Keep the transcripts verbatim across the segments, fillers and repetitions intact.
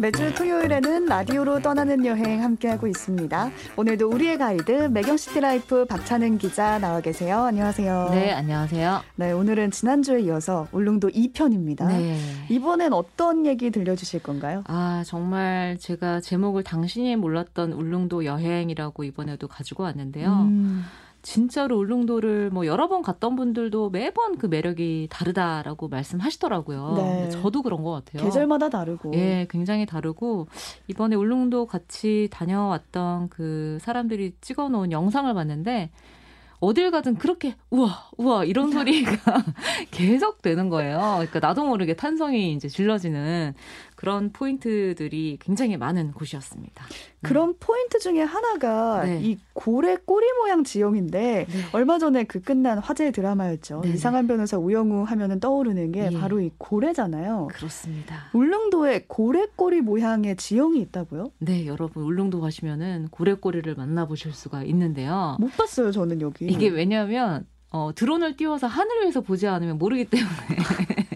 매주 토요일에는 라디오로 떠나는 여행 함께하고 있습니다. 오늘도 우리의 가이드 매경시티라이프 박찬은 기자 나와 계세요. 안녕하세요. 네, 안녕하세요. 네, 오늘은 지난주에 이어서 울릉도 이 편입니다. 네. 이번엔 어떤 얘기 들려주실 건가요? 아, 정말 제가 제목을 당신이 몰랐던 울릉도 여행이라고 이번에도 가지고 왔는데요. 음. 진짜로 울릉도를 뭐 여러 번 갔던 분들도 매번 그 매력이 다르다라고 말씀하시더라고요. 네. 저도 그런 것 같아요. 계절마다 다르고. 예, 굉장히 다르고 이번에 울릉도 같이 다녀왔던 그 사람들이 찍어놓은 영상을 봤는데 어딜 가든 그렇게 우와 우와 이런 소리가 계속 되는 거예요. 그러니까 나도 모르게 탄성이 이제 질러지는 그런 포인트들이 굉장히 많은 곳이었습니다. 그런 음. 포인트 중에 하나가 네. 이 고래 꼬리 모양 지형인데 네. 얼마 전에 그 끝난 화제 드라마였죠. 네. 이상한 변호사 우영우 하면은 떠오르는 게 네. 바로 이 고래잖아요. 그렇습니다. 울릉도에 고래 꼬리 모양의 지형이 있다고요? 네, 여러분 울릉도 가시면은 고래 꼬리를 만나보실 수가 있는데요. 못 봤어요, 저는 여기. 이게 왜냐하면 어, 드론을 띄워서 하늘 위에서 보지 않으면 모르기 때문에.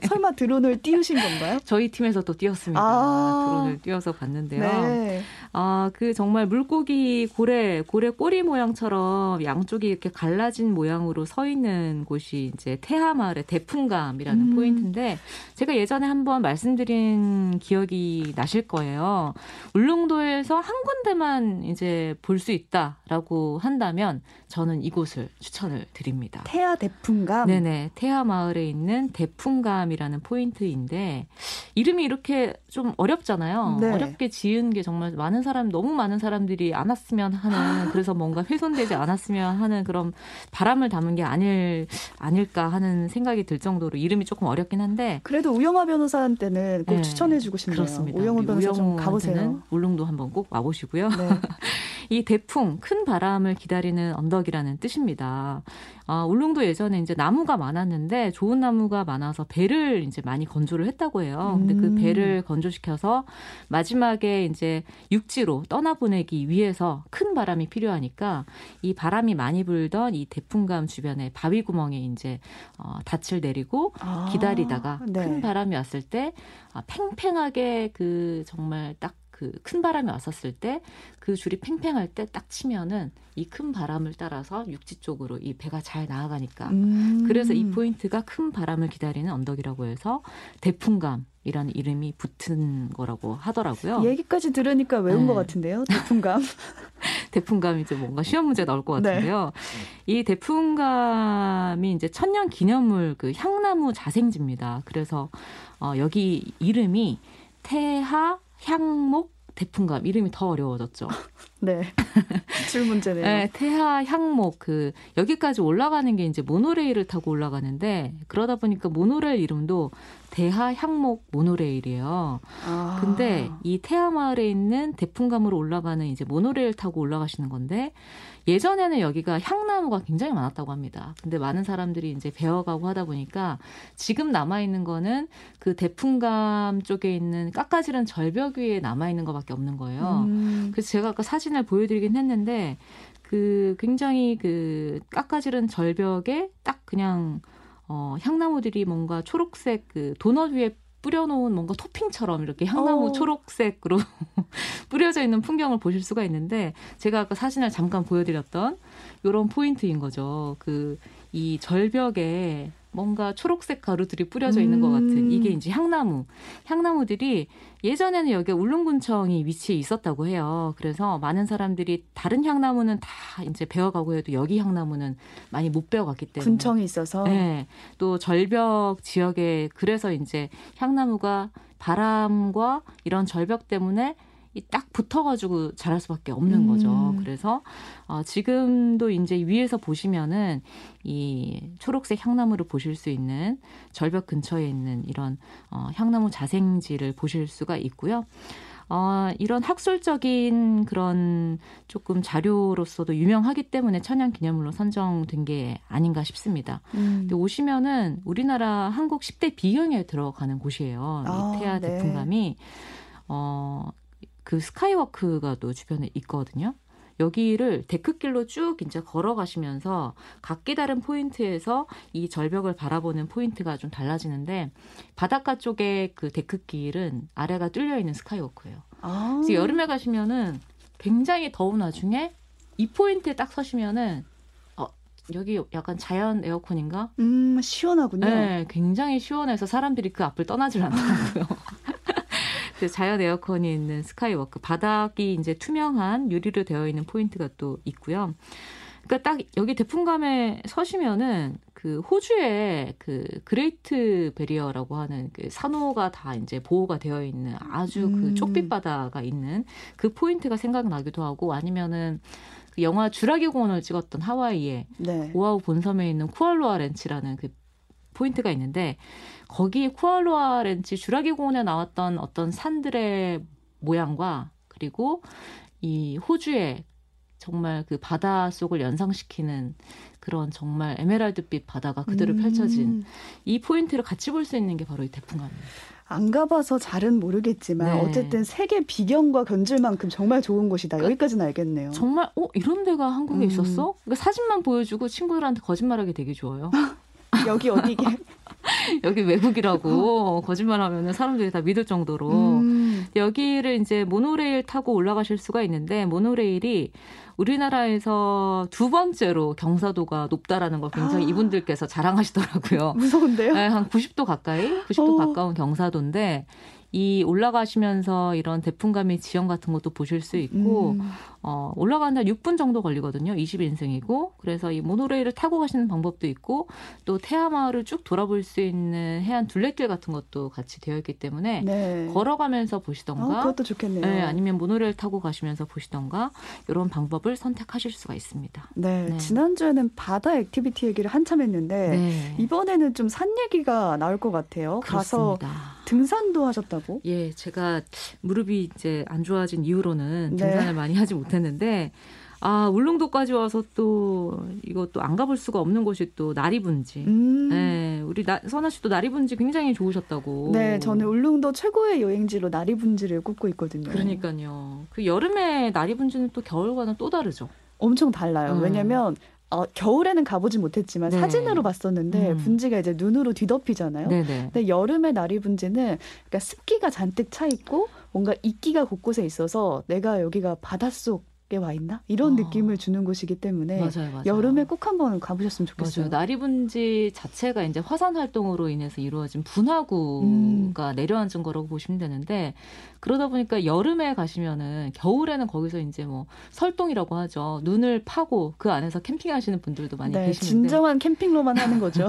설마 드론을 띄우신 건가요? 저희 팀에서 또 띄웠습니다. 아~ 드론을 띄워서 봤는데요. 네. 아, 그 정말 물고기 고래, 고래 꼬리 모양처럼 양쪽이 이렇게 갈라진 모양으로 서 있는 곳이 이제 태하마을의 대풍감이라는 음. 포인트인데 제가 예전에 한번 말씀드린 기억이 나실 거예요. 울릉도에서 한 군데만 이제 볼 수 있다라고 한다면 저는 이곳을 추천을 드립니다. 태하 대풍감? 네네. 태하마을에 있는 대풍감 이라는 포인트인데 이름이 이렇게 좀 어렵잖아요. 네. 어렵게 지은 게 정말 많은 사람 너무 많은 사람들이 안 왔으면 하는 그래서 뭔가 훼손되지 않았으면 하는 그런 바람을 담은 게 아닐, 아닐까 하는 생각이 들 정도로 이름이 조금 어렵긴 한데 그래도 우영아 변호사한테는 꼭 네. 추천해주고 싶네요. 그렇습니다. 우영아 변호사 좀 가보세요. 울릉도 한번 꼭 와보시고요. 네. 이 대풍, 큰 바람을 기다리는 언덕이라는 뜻입니다. 아, 울릉도 예전에 이제 나무가 많았는데 좋은 나무가 많아서 배를 이제 많이 건조를 했다고 해요. 근데 그 배를 건조시켜서 마지막에 이제 육지로 떠나보내기 위해서 큰 바람이 필요하니까 이 바람이 많이 불던 이 대풍감 주변에 바위 구멍에 이제 어, 닻을 내리고 아, 기다리다가 네. 큰 바람이 왔을 때 아, 팽팽하게 그 정말 딱 그 큰 바람이 왔었을 때 그 줄이 팽팽할 때 딱 치면은 이 큰 바람을 따라서 육지 쪽으로 이 배가 잘 나아가니까 음. 그래서 이 포인트가 큰 바람을 기다리는 언덕이라고 해서 대풍감 이라는 이름이 붙은 거라고 하더라고요. 얘기까지 들으니까 외운 네. 것 같은데요. 대풍감. 대풍감이 이제 뭔가 시험 문제 나올 것 같은데요. 네. 이 대풍감이 이제 천년 기념물 그 향나무 자생지입니다. 그래서 어, 여기 이름이 태하 향목 대풍감 이름이 더 어려워졌죠. 네, 줄 문제네요. 네, 태하향목 그 여기까지 올라가는 게 이제 모노레일을 타고 올라가는데 그러다 보니까 모노레일 이름도 태하향목 모노레일이에요. 아. 근데 이 태하마을에 있는 대풍감으로 올라가는 이제 모노레일 타고 올라가시는 건데 예전에는 여기가 향나무가 굉장히 많았다고 합니다. 근데 많은 사람들이 이제 베어가고 하다 보니까 지금 남아 있는 거는 그 대풍감 쪽에 있는 깎아지른 절벽 위에 남아 있는 것밖에 없는 거예요. 음. 그래서 제가 아까 사진 보여드리긴 했는데 그 굉장히 그 깎아지른 절벽에 딱 그냥 어 향나무들이 뭔가 초록색 그 도넛 위에 뿌려놓은 뭔가 토핑처럼 이렇게 향나무 오. 초록색으로 뿌려져 있는 풍경을 보실 수가 있는데 제가 아까 사진을 잠깐 보여드렸던 이런 포인트인 거죠. 그 이 절벽에 뭔가 초록색 가루들이 뿌려져 있는 것 같은 이게 이제 향나무. 향나무들이 예전에는 여기 울릉군청이 위치에 있었다고 해요. 그래서 많은 사람들이 다른 향나무는 다 이제 베어가고 해도 여기 향나무는 많이 못 베어갔기 때문에. 군청이 있어서. 네. 또 절벽 지역에 그래서 이제 향나무가 바람과 이런 절벽 때문에 딱 붙어가지고 자랄 수밖에 없는 음. 거죠. 그래서 어, 지금도 이제 위에서 보시면은 이 초록색 향나무를 보실 수 있는 절벽 근처에 있는 이런 어, 향나무 자생지를 보실 수가 있고요. 어, 이런 학술적인 그런 조금 자료로서도 유명하기 때문에 천연기념물로 선정된 게 아닌가 싶습니다. 음. 근데 오시면은 우리나라 한국 십 대 비형에 들어가는 곳이에요. 아, 이 태하 네. 대풍감이. 어, 그 스카이워크가 또 주변에 있거든요. 여기를 데크길로 쭉 이제 걸어가시면서 각기 다른 포인트에서 이 절벽을 바라보는 포인트가 좀 달라지는데, 바닷가 쪽에 그 데크길은 아래가 뚫려 있는 스카이워크예요. 아. 그래서 여름에 가시면은 굉장히 더운 와중에 이 포인트에 딱 서시면은 여기 약간 자연 에어컨인가? 음, 시원하군요. 네, 굉장히 시원해서 사람들이 그 앞을 떠나질 않더라고요. 자연 에어컨이 있는 스카이워크, 바닥이 이제 투명한 유리로 되어 있는 포인트가 또 있고요. 그러니까 딱 여기 대풍감에 서시면은 그 호주의 그 그레이트 베리어라고 하는 그 산호가 다 이제 보호가 되어 있는 아주 그 음. 쪽빛 바다가 있는 그 포인트가 생각나기도 하고, 아니면은 그 영화 주라기 공원을 찍었던 하와이의 네. 오아후 본섬에 있는 쿠알로아 렌치라는 그 포인트가 있는데, 거기 쿠알로아 렌치 주라기 공원에 나왔던 어떤 산들의 모양과 그리고 이 호주의 정말 그 바다 속을 연상시키는 그런 정말 에메랄드빛 바다가 그대로 음. 펼쳐진 이 포인트를 같이 볼 수 있는 게 바로 이 대풍감입니다. 안 가봐서 잘은 모르겠지만 네. 어쨌든 세계 비경과 견줄 만큼 정말 좋은 곳이다. 그러니까 여기까지는 알겠네요. 정말 어 이런 데가 한국에 음. 있었어? 그러니까 사진만 보여주고 친구들한테 거짓말하기 되게 좋아요. 여기 어디게? 여기 외국이라고 거짓말하면 사람들이 다 믿을 정도로 음. 여기를 이제 모노레일 타고 올라가실 수가 있는데, 모노레일이 우리나라에서 두 번째로 경사도가 높다라는 걸 굉장히 아. 이분들께서 자랑하시더라고요. 무서운데요? 네, 한 구십 도 가까이, 구십 도 오. 가까운 경사도인데 이 올라가시면서 이런 대풍감의 지형 같은 것도 보실 수 있고 음. 어, 올라가는데 한 육 분 정도 걸리거든요. 이십 인승이고. 그래서 이 모노레일을 타고 가시는 방법도 있고, 또 태하마을을 쭉 돌아볼 수 있는 해안 둘레길 같은 것도 같이 되어 있기 때문에 네. 걸어가면서 보시던가. 아, 그것도 좋겠네요. 네, 아니면 모노레일 타고 가시면서 보시던가 이런 방법을 선택하실 수가 있습니다. 네, 네. 지난주에는 바다 액티비티 얘기를 한참 했는데 네. 이번에는 좀 산 얘기가 나올 것 같아요. 그렇습니다. 가서 등산도 하셨다고? 예, 제가 무릎이 이제 안 좋아진 이후로는 등산을 네. 많이 하지 못했는데, 아, 울릉도까지 와서 또 이것도 안 가볼 수가 없는 곳이 또 나리분지. 음. 네, 우리 나, 선아 씨도 나리분지 굉장히 좋으셨다고. 네, 저는 울릉도 최고의 여행지로 나리분지를 꼽고 있거든요. 그러니까요. 그 여름에 나리분지는 또 겨울과는 또 다르죠. 엄청 달라요. 음. 왜냐면 어, 겨울에는 가보지 못했지만 네. 사진으로 봤었는데 음. 분지가 이제 눈으로 뒤덮이잖아요. 네네. 근데 여름의 나리분지는 그러니까 습기가 잔뜩 차 있고 뭔가 이끼가 곳곳에 있어서 내가 여기가 바닷속 와 있나? 이런 어. 느낌을 주는 곳이기 때문에 맞아요, 맞아요. 여름에 꼭 한번 가보셨으면 좋겠어요. 맞아요. 나리분지 자체가 이제 화산 활동으로 인해서 이루어진 분화구가 음. 내려앉은 거라고 보시면 되는데, 그러다 보니까 여름에 가시면은 겨울에는 거기서 이제 뭐 설동이라고 하죠. 눈을 파고 그 안에서 캠핑하시는 분들도 많이 네, 계시는데 진정한 캠핑로만 하는 거죠.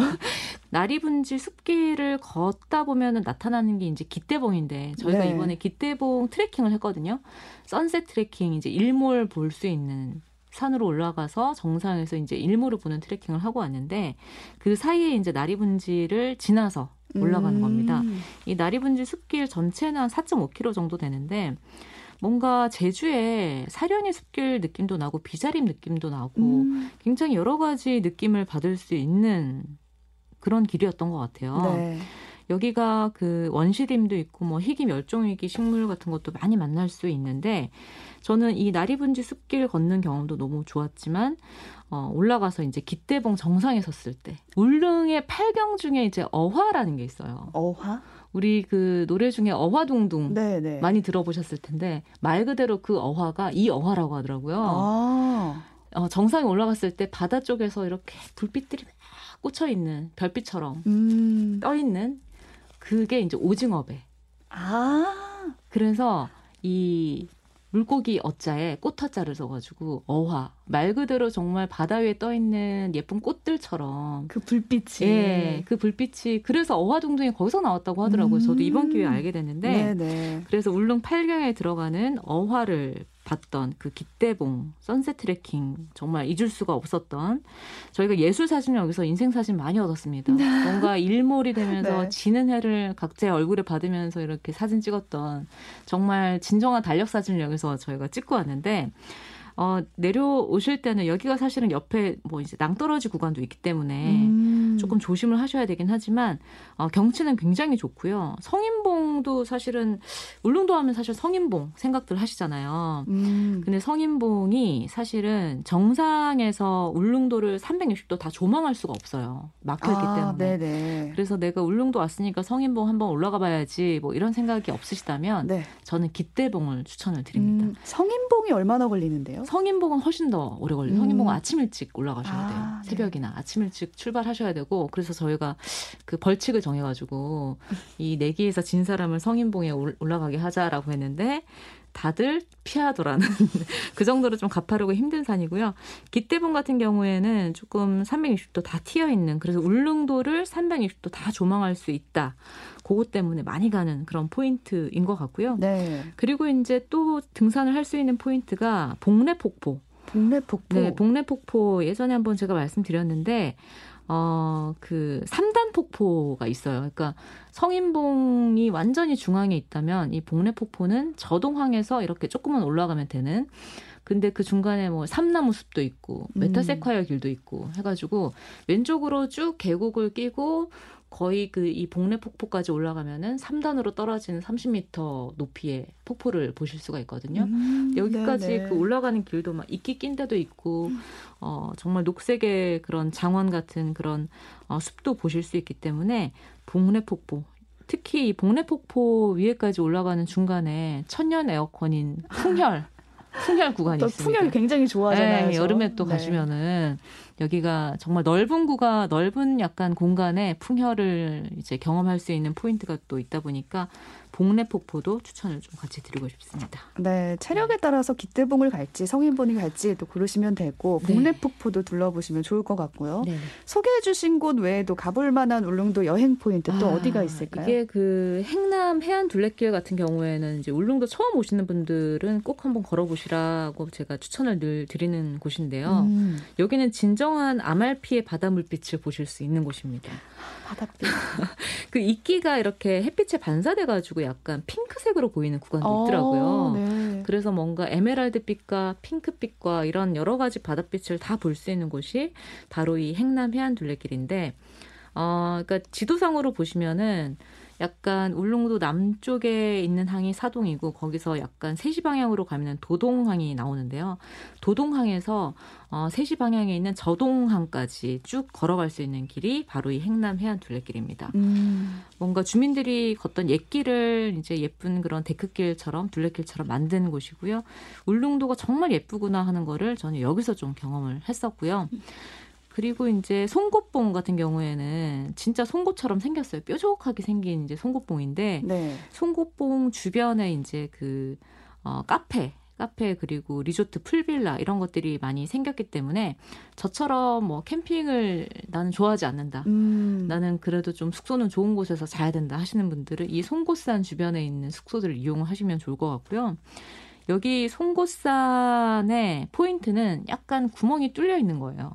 나리분지 숲길을 걷다 보면은 나타나는 게 이제 깃대봉인데, 저희가 네. 이번에 깃대봉 트레킹을 했거든요. 선셋 트레킹, 이제 일몰 볼 수 있는 산으로 올라가서 정상에서 이제 일몰을 보는 트레킹을 하고 왔는데, 그 사이에 이제 나리분지를 지나서 올라가는 음. 겁니다. 이 나리분지 숲길 전체는 한 사 점 오 킬로미터 정도 되는데, 뭔가 제주의 사려니 숲길 느낌도 나고 비자림 느낌도 나고 음. 굉장히 여러 가지 느낌을 받을 수 있는 그런 길이었던 것 같아요. 네. 여기가 그 원시림도 있고 뭐 희귀 멸종위기 식물 같은 것도 많이 만날 수 있는데, 저는 이 나리분지 숲길 걷는 경험도 너무 좋았지만 어, 올라가서 이제 깃대봉 정상에 섰을 때, 울릉의 팔경 중에 이제 어화라는 게 있어요. 어화? 우리 그 노래 중에 어화둥둥 네네. 많이 들어보셨을 텐데, 말 그대로 그 어화가 이 어화라고 하더라고요. 아. 어, 정상에 올라갔을 때 바다 쪽에서 이렇게 불빛들이 막 꽂혀있는 별빛처럼 음. 떠있는, 그게 이제 오징어배. 아. 그래서 이 물고기 어자에 꽃화자를 써가지고 어화. 말 그대로 정말 바다 위에 떠있는 예쁜 꽃들처럼. 그 불빛이. 예, 그 불빛이. 그래서 어화둥둥이 거기서 나왔다고 하더라고요. 음. 저도 이번 기회에 알게 됐는데. 네네. 그래서 울릉 팔경에 들어가는 어화를 봤던 그 깃대봉, 선셋 트레킹, 정말 잊을 수가 없었던, 저희가 예술 사진을 여기서 인생 사진 많이 얻었습니다. 뭔가 일몰이 되면서 네. 지는 해를 각자의 얼굴에 받으면서 이렇게 사진 찍었던 정말 진정한 달력 사진을 여기서 저희가 찍고 왔는데, 어, 내려오실 때는 여기가 사실은 옆에 뭐 이제 낭떠러지 구간도 있기 때문에 음. 음. 조금 조심을 하셔야 되긴 하지만 어, 경치는 굉장히 좋고요. 성인봉도 사실은 울릉도 하면 사실 성인봉 생각들 하시잖아요. 음. 근데 성인봉이 사실은 정상에서 울릉도를 삼백육십 도 다 조망할 수가 없어요. 막혀있기 아, 때문에. 네네. 그래서 내가 울릉도 왔으니까 성인봉 한번 올라가 봐야지 뭐 이런 생각이 없으시다면 네. 저는 깃대봉을 추천을 드립니다. 음, 성인봉이 얼마나 걸리는데요? 성인봉은 훨씬 더 오래 걸려요. 음. 성인봉은 아침 일찍 올라가셔야 돼요. 아, 새벽이나 네. 아침 일찍 출발하셔야 되고 그래서 저희가 그 벌칙을 정해가지고 이 내기에서 진 사람을 성인봉에 올라가게 하자라고 했는데 다들 피하더라는 그 정도로 좀 가파르고 힘든 산이고요. 깃대봉 같은 경우에는 조금 삼백육십 도 다 튀어 있는 그래서 울릉도를 삼백육십 도 다 조망할 수 있다. 그것 때문에 많이 가는 그런 포인트인 것 같고요. 네. 그리고 이제 또 등산을 할 수 있는 포인트가 봉래 폭포. 봉래 폭포. 네, 봉래 폭포 예전에 한번 제가 말씀드렸는데 어, 그, 삼단 폭포가 있어요. 그러니까 성인봉이 완전히 중앙에 있다면 이 봉래 폭포는 저동항에서 이렇게 조금만 올라가면 되는 근데 그 중간에 뭐 삼나무 숲도 있고 메타세콰이어 길도 있고 해가지고 왼쪽으로 쭉 계곡을 끼고 거의 그 이 봉래 폭포까지 올라가면은 삼 단으로 떨어지는 삼십 미터 높이의 폭포를 보실 수가 있거든요. 음, 여기까지 네네. 그 올라가는 길도 막 이끼 낀 데도 있고 음. 어, 정말 녹색의 그런 장원 같은 그런 어, 숲도 보실 수 있기 때문에 봉래 폭포. 특히 이 봉래 폭포 위에까지 올라가는 중간에 천연 에어컨인 풍열. 풍열 구간이 있습니다. 풍열 굉장히 좋아하잖아요. 네, 여름에 또 네. 가시면은 여기가 정말 넓은 구가 넓은 약간 공간에 풍열을 이제 경험할 수 있는 포인트가 또 있다 보니까 봉래 폭포도 추천을 좀 같이 드리고 싶습니다. 네, 체력에 따라서 깃대봉을 갈지 성인봉을 갈지 또 고르시면 되고 봉래 네. 폭포도 둘러보시면 좋을 것 같고요. 네네. 소개해주신 곳 외에도 가볼 만한 울릉도 여행 포인트 또 아, 어디가 있을까요? 이게 그 행남 해안 둘레길 같은 경우에는 이제 울릉도 처음 오시는 분들은 꼭 한번 걸어보시라고 제가 추천을 늘 드리는 곳인데요. 음. 여기는 진정한 아말피의 바다 물빛을 보실 수 있는 곳입니다. 바닷빛. 그 이끼가 이렇게 햇빛에 반사돼가지고 약간 핑크색으로 보이는 구간도 있더라고요. 오, 네. 그래서 뭔가 에메랄드빛과 핑크빛과 이런 여러 가지 바닷빛을 다 볼 수 있는 곳이 바로 이 행남 해안 둘레길인데 어, 그러니까 지도상으로 보시면은 약간 울릉도 남쪽에 있는 항이 사동이고 거기서 약간 세시 방향으로 가면 도동항이 나오는데요. 도동항에서 어, 세시 방향에 있는 저동항까지 쭉 걸어갈 수 있는 길이 바로 이 행남 해안 둘레길입니다. 음. 뭔가 주민들이 걷던 옛길을 이제 예쁜 그런 데크길처럼 둘레길처럼 만든 곳이고요. 울릉도가 정말 예쁘구나 하는 거를 저는 여기서 좀 경험을 했었고요. 그리고 이제 송곳봉 같은 경우에는 진짜 송곳처럼 생겼어요. 뾰족하게 생긴 이제 송곳봉인데 네. 송곳봉 주변에 이제 그 어, 카페, 카페 그리고 리조트 풀빌라 이런 것들이 많이 생겼기 때문에 저처럼 뭐 캠핑을 나는 좋아하지 않는다. 음. 나는 그래도 좀 숙소는 좋은 곳에서 자야 된다 하시는 분들은 이 송곳산 주변에 있는 숙소들을 이용하시면 좋을 것 같고요. 여기 송곳산의 포인트는 약간 구멍이 뚫려 있는 거예요.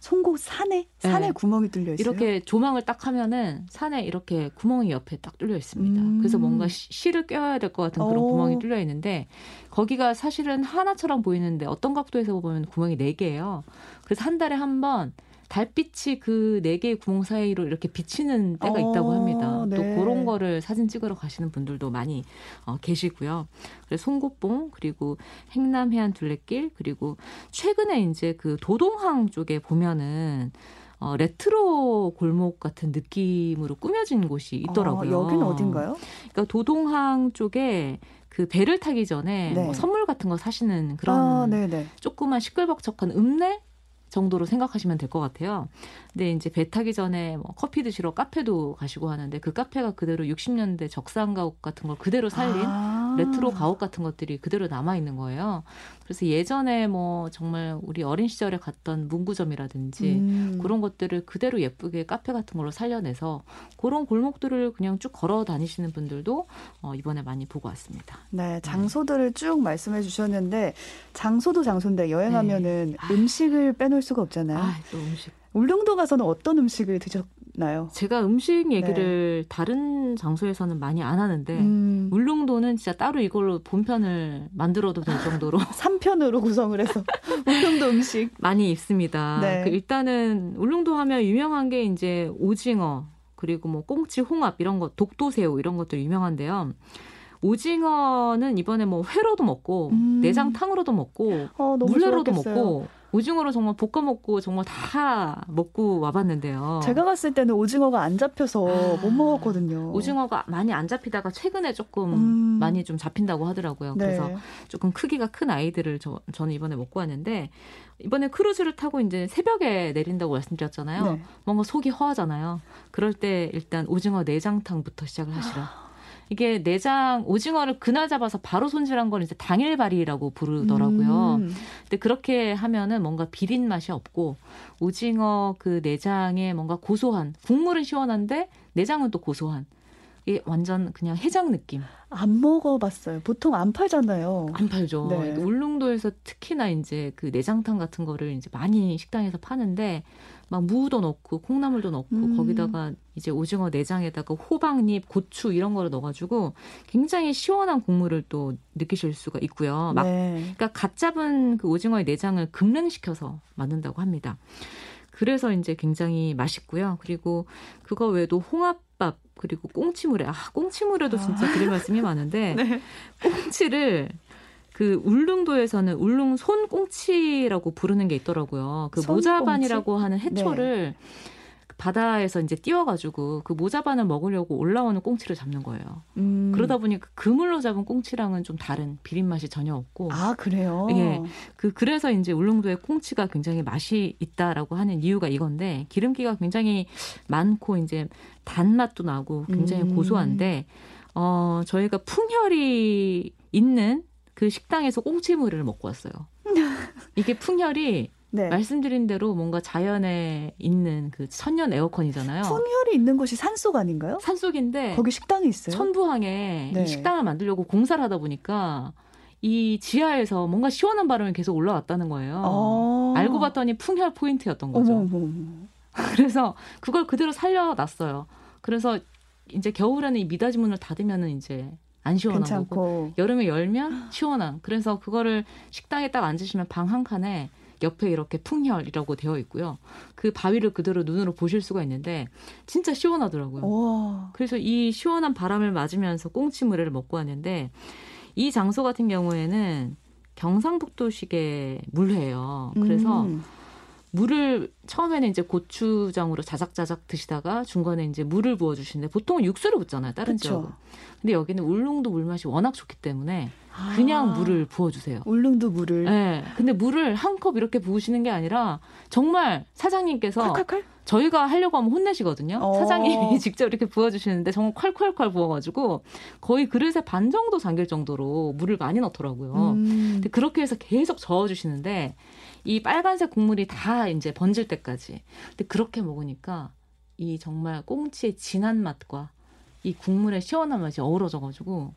송곳 산에? 산에 네. 구멍이 뚫려 있어요? 이렇게 조망을 딱 하면은 산에 이렇게 구멍이 옆에 딱 뚫려 있습니다. 음. 그래서 뭔가 시, 실을 껴야 될 것 같은 그런 오. 구멍이 뚫려 있는데 거기가 사실은 하나처럼 보이는데 어떤 각도에서 보면 구멍이 네 개예요. 그래서 한 달에 한 번 달빛이 그 네 개의 구멍 사이로 이렇게 비치는 때가 오, 있다고 합니다. 네. 또 그런 거를 사진 찍으러 가시는 분들도 많이 어, 계시고요. 그래서 송곳봉 그리고 행남 해안 둘레길 그리고 최근에 이제 그 도동항 쪽에 보면은 어, 레트로 골목 같은 느낌으로 꾸며진 곳이 있더라고요. 아, 여기는 어딘가요? 그러니까 도동항 쪽에 그 배를 타기 전에 네. 뭐 선물 같은 거 사시는 그런 아, 조그만 시끌벅적한 읍내 정도로 생각하시면 될 것 같아요. 근데 이제 배 타기 전에 뭐 커피 드시러 카페도 가시고 하는데 그 카페가 그대로 육십 년대 적산 가옥 같은 걸 그대로 살린 아~ 레트로 가옥 같은 것들이 그대로 남아있는 거예요. 그래서 예전에 뭐 정말 우리 어린 시절에 갔던 문구점이라든지 음. 그런 것들을 그대로 예쁘게 카페 같은 걸로 살려내서 그런 골목들을 그냥 쭉 걸어 다니시는 분들도 이번에 많이 보고 왔습니다. 네, 장소들을 네. 쭉 말씀해 주셨는데 장소도 장소인데 여행하면은 네. 음식을 빼놓을 수가 없잖아요. 아, 또 음식. 울릉도 가서는 어떤 음식을 드셨 나요? 제가 음식 얘기를 네. 다른 장소에서는 많이 안 하는데 음. 울릉도는 진짜 따로 이걸로 본편을 만들어도 될 정도로 삼 편으로 구성을 해서 울릉도 음식 많이 있습니다. 네. 그 일단은 울릉도 하면 유명한 게 이제 오징어 그리고 뭐 꽁치, 홍합 이런 것, 독도새우 이런 것도 유명한데요. 오징어는 이번에 뭐 회로도 먹고 음. 내장탕으로도 먹고 어, 물회로도 먹고 오징어로 정말 볶아 먹고 정말 다 먹고 와봤는데요. 제가 갔을 때는 오징어가 안 잡혀서 아, 못 먹었거든요. 오징어가 많이 안 잡히다가 최근에 조금 음. 많이 좀 잡힌다고 하더라고요. 네. 그래서 조금 크기가 큰 아이들을 저, 저는 이번에 먹고 왔는데 이번에 크루즈를 타고 이제 새벽에 내린다고 말씀드렸잖아요. 네. 뭔가 속이 허하잖아요. 그럴 때 일단 오징어 내장탕부터 시작을 하시라. 이게 내장 오징어를 그날 잡아서 바로 손질한 걸 이제 당일발이라고 부르더라고요. 음. 근데 그렇게 하면은 뭔가 비린 맛이 없고 오징어 그 내장에 뭔가 고소한 국물은 시원한데 내장은 또 고소한 이게 완전 그냥 해장 느낌. 안 먹어봤어요. 보통 안 팔잖아요. 안 팔죠. 네. 울릉도에서 특히나 이제 그 내장탕 같은 거를 이제 많이 식당에서 파는데. 막 무도 넣고 콩나물도 넣고 음. 거기다가 이제 오징어 내장에다가 호박잎, 고추 이런 거를 넣어가지고 굉장히 시원한 국물을 또 느끼실 수가 있고요. 막 네. 그러니까 갓 잡은 그 오징어의 내장을 급냉시켜서 만든다고 합니다. 그래서 이제 굉장히 맛있고요. 그리고 그거 외에도 홍합밥 그리고 꽁치물회. 아 꽁치물회도 아. 진짜 드릴 말씀이 많은데 네. 꽁치를 그 울릉도에서는 울릉 손꽁치라고 부르는 게 있더라고요. 그 손꽁치? 모자반이라고 하는 해초를 네. 바다에서 이제 띄워가지고 그 모자반을 먹으려고 올라오는 꽁치를 잡는 거예요. 음. 그러다 보니까 그물로 잡은 꽁치랑은 좀 다른 비린 맛이 전혀 없고. 아 그래요? 예. 그 그래서 이제 울릉도의 꽁치가 굉장히 맛이 있다라고 하는 이유가 이건데 기름기가 굉장히 많고 이제 단맛도 나고 굉장히 음. 고소한데 어 저희가 풍혈이 있는 그 식당에서 꽁치물회를 먹고 왔어요. 이게 풍혈이 네. 말씀드린 대로 뭔가 자연에 있는 그 천연 에어컨이잖아요. 풍혈이 있는 곳이 산속 아닌가요? 산속인데 거기 식당이 있어요? 천부항에 네. 식당을 만들려고 공사를 하다 보니까 이 지하에서 뭔가 시원한 바람이 계속 올라왔다는 거예요. 아~ 알고 봤더니 풍혈 포인트였던 거죠. 어머, 어머, 어머. 그래서 그걸 그대로 살려놨어요. 그래서 이제 겨울에는 이 미닫이 문을 닫으면은 이제 안 시원한 괜찮고. 거고 여름에 열면 시원한 그래서 그거를 식당에 딱 앉으시면 방 한 칸에 옆에 이렇게 풍혈이라고 되어 있고요. 그 바위를 그대로 눈으로 보실 수가 있는데 진짜 시원하더라고요. 오. 그래서 이 시원한 바람을 맞으면서 꽁치물회를 먹고 왔는데 이 장소 같은 경우에는 경상북도식의 물회예요. 그래서 음. 물을 처음에는 이제 고추장으로 자작자작 드시다가 중간에 이제 물을 부어 주시는데 보통은 육수를 붓잖아요. 다른 그쵸. 지역은. 근데 여기는 울릉도 물맛이 워낙 좋기 때문에 그냥 아, 물을 부어 주세요. 울릉도 물을. 네. 근데 물을 한 컵 이렇게 부으시는 게 아니라 정말 사장님께서 칼칼칼? 저희가 하려고 하면 혼내시거든요. 어. 사장님이 직접 이렇게 부어 주시는데 정말 콸콸콸 부어 가지고 거의 그릇에 반 정도 잠길 정도로 물을 많이 넣더라고요. 음. 근데 그렇게 해서 계속 저어 주시는데 이 빨간색 국물이 다 이제 번질 때까지. 근데 그렇게 먹으니까 이 정말 꽁치의 진한 맛과 이 국물의 시원한 맛이 어우러져가지고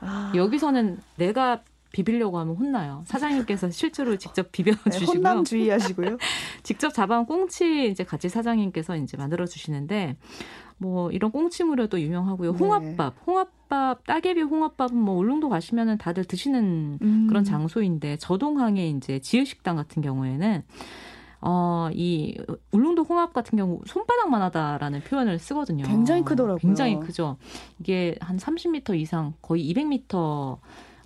아. 여기서는 내가 비비려고 하면 혼나요. 사장님께서 실제로 직접 비벼주시고요. 네, 혼남 주의하시고요. 직접 잡아온 꽁치 이제 같이 사장님께서 이제 만들어주시는데 뭐 이런 꽁치물회도 유명하고요. 홍합밥, 네. 홍합밥, 따개비 홍합밥은 뭐 울릉도 가시면은 다들 드시는 음. 그런 장소인데 저동항의 이제 지유식당 같은 경우에는 어, 이 울릉도 홍합 같은 경우 손바닥만하다라는 표현을 쓰거든요. 굉장히 크더라고요. 굉장히 크죠. 이게 한 삼십 미터 이상, 거의 이백 미터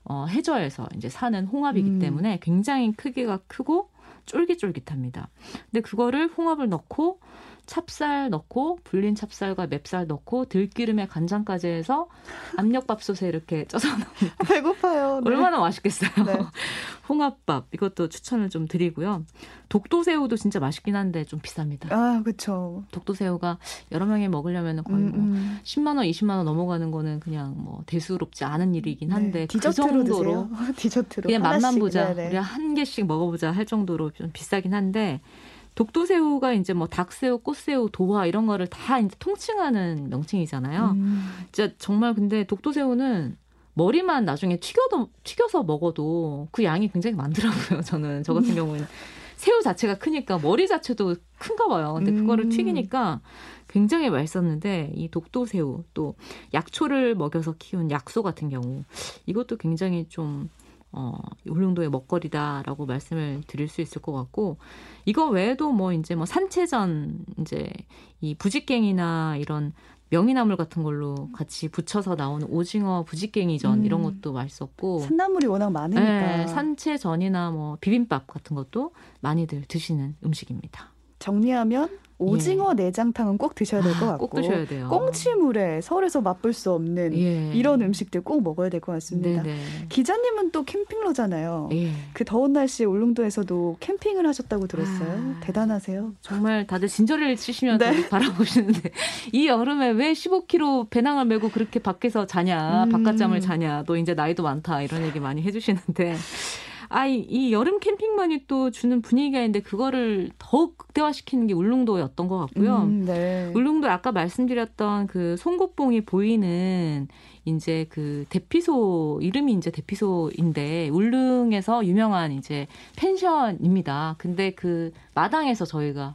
어, 해저에서 이제 사는 홍합이기 음. 때문에 굉장히 크기가 크고 쫄깃쫄깃합니다. 근데 그거를 홍합을 넣고 찹쌀 넣고 불린 찹쌀과 맵쌀 넣고 들기름에 간장까지 해서 압력밥솥에 이렇게 쪄서 넣습니다. 배고파요. 네. 얼마나 맛있겠어요. 네. 홍합밥 이것도 추천을 좀 드리고요. 독도새우도 진짜 맛있긴 한데 좀 비쌉니다. 아 그렇죠. 독도새우가 여러 명이 먹으려면 거의 음, 음. 뭐 십만 원, 이십만 원 넘어가는 거는 그냥 뭐 대수롭지 않은 일이긴 한데 네, 디저트로 그 정도로 드세요. 디저트로 그냥 맛만 하나씩, 보자. 네네. 우리 한 개씩 먹어보자 할 정도로 좀 비싸긴 한데. 독도새우가 이제 뭐 닭새우, 꽃새우, 도화 이런 거를 다 이제 통칭하는 명칭이잖아요. 음. 진짜 정말 근데 독도새우는 머리만 나중에 튀겨도, 튀겨서 먹어도 그 양이 굉장히 많더라고요. 저는 저 같은 경우에는 새우 자체가 크니까 머리 자체도 큰가 봐요. 근데 그거를 음. 튀기니까 굉장히 맛있었는데 이 독도새우 또 약초를 먹여서 키운 약소 같은 경우 이것도 굉장히 좀 어, 울릉도의 먹거리다라고 말씀을 드릴 수 있을 것 같고, 이거 외에도 뭐 이제 뭐 산채전, 이제 이 부직갱이나 이런 명이나물 같은 걸로 같이 부쳐서 나오는 오징어 부직갱이전 음. 이런 것도 맛있었고, 산나물이 워낙 많으니까 네, 산채전이나 뭐 비빔밥 같은 것도 많이들 드시는 음식입니다. 정리하면 오징어 예. 내장탕은 꼭 드셔야 될 것 같고, 꼭 드셔야 돼요. 꽁치물회, 서울에서 맛볼 수 없는 예. 이런 음식들 꼭 먹어야 될 것 같습니다. 네네. 기자님은 또 캠핑러잖아요. 예. 그 더운 날씨에 울릉도에서도 캠핑을 하셨다고 들었어요. 아, 대단하세요. 정말 다들 진저리를 치시면 네. 바라보시는데 이 여름에 왜 십오 킬로그램 배낭을 메고 그렇게 밖에서 자냐, 음. 바깥잠을 자냐, 너 이제 나이도 많다 이런 얘기 많이 해주시는데 아, 이, 이 여름 캠핑만이 또 주는 분위기가 있는데 그거를 더욱 극대화시키는 게 울릉도였던 것 같고요. 음, 네. 울릉도 아까 말씀드렸던 그 송곳봉이 보이는 이제 그 대피소, 이름이 이제 대피소인데 울릉에서 유명한 이제 펜션입니다. 근데 그 마당에서 저희가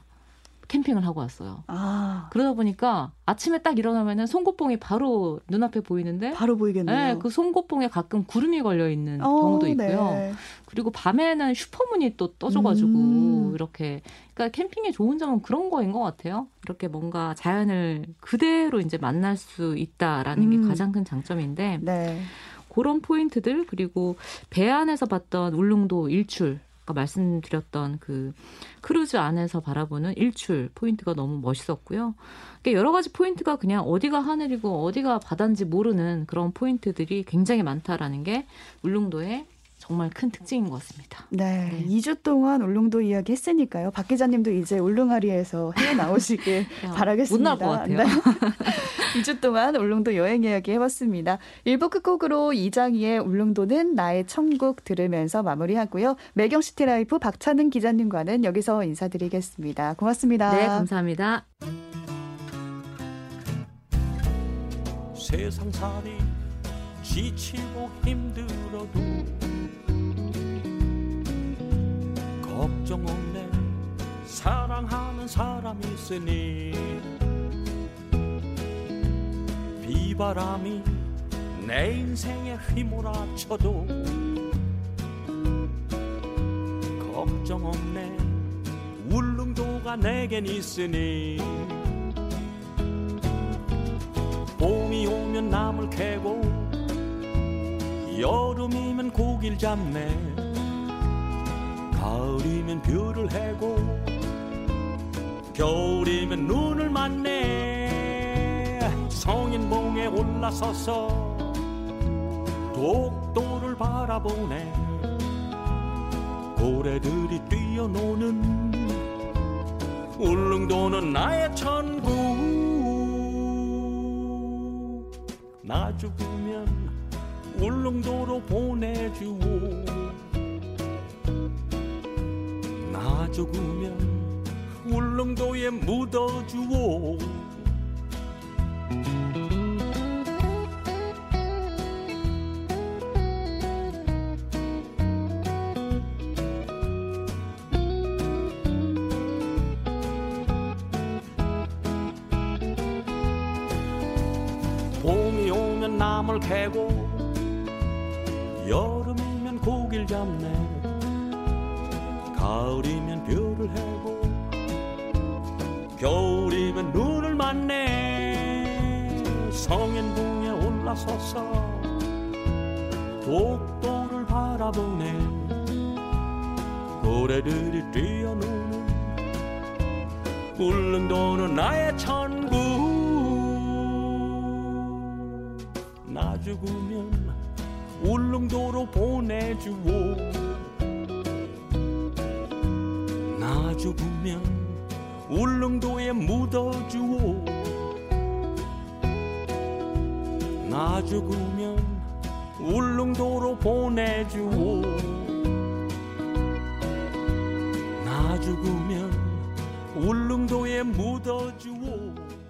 캠핑을 하고 왔어요. 아. 그러다 보니까 아침에 딱 일어나면은 송곳봉이 바로 눈앞에 보이는데 바로 보이겠네요. 네, 그 송곳봉에 가끔 구름이 걸려 있는 오, 경우도 있고요. 네. 그리고 밤에는 슈퍼문이 또 떠져가지고 음. 이렇게, 그러니까 캠핑의 좋은 점은 그런 거인 것 같아요. 이렇게 뭔가 자연을 그대로 이제 만날 수 있다라는 음. 게 가장 큰 장점인데 네. 그런 포인트들, 그리고 배 안에서 봤던 울릉도 일출. 아까 말씀드렸던 그 크루즈 안에서 바라보는 일출 포인트가 너무 멋있었고요. 그러니까 여러 가지 포인트가 그냥 어디가 하늘이고 어디가 바다인지 모르는 그런 포인트들이 굉장히 많다라는 게 울릉도의 정말 큰 특징인 것 같습니다. 네, 네. 이 주 동안 울릉도 이야기 했으니까요. 박 기자님도 이제 울릉아리에서 헤어나오시길 바라겠습니다. 못 나올 것 같아요. 네. 이 주 동안 울릉도 여행 이야기 해봤습니다. 일 부 끝곡으로 이장희의 울릉도는 나의 천국 들으면서 마무리하고요. 매경시티라이프 박찬은 기자님과는 여기서 인사드리겠습니다. 고맙습니다. 네, 감사합니다. 세상살이 지치고 힘들어도 걱정 없네 사랑하는 사람이 있으니 비바람이 내 인생에 휘몰아쳐도 걱정 없네 울릉도가 내겐 있으니 봄이 오면 나물 캐고 여름이면 고기를 잡네 가을이면 뷰를 해고 겨울이면 눈을 맞네 성인봉에 올라서서 독도를 바라보네 고래들이 뛰어노는 울릉도는 나의 천국 나 죽으면 울릉도로 보내주오 나 죽으면 울릉도에 묻어주오 봄이 오면 나물 캐고 여름이면 고기를 잡네 가을이면 뷰를 해고 겨울이면 눈을 맞네 성인봉에 올라서서 독도를 바라보네 노래들이 뛰어노는 울릉도는 나의 천국 나 죽으면 울릉도로 보내주오 나 죽으면 울릉도에 묻어주오 나 죽으면 울릉도로 보내주오 나 죽으면 울릉도에 묻어주오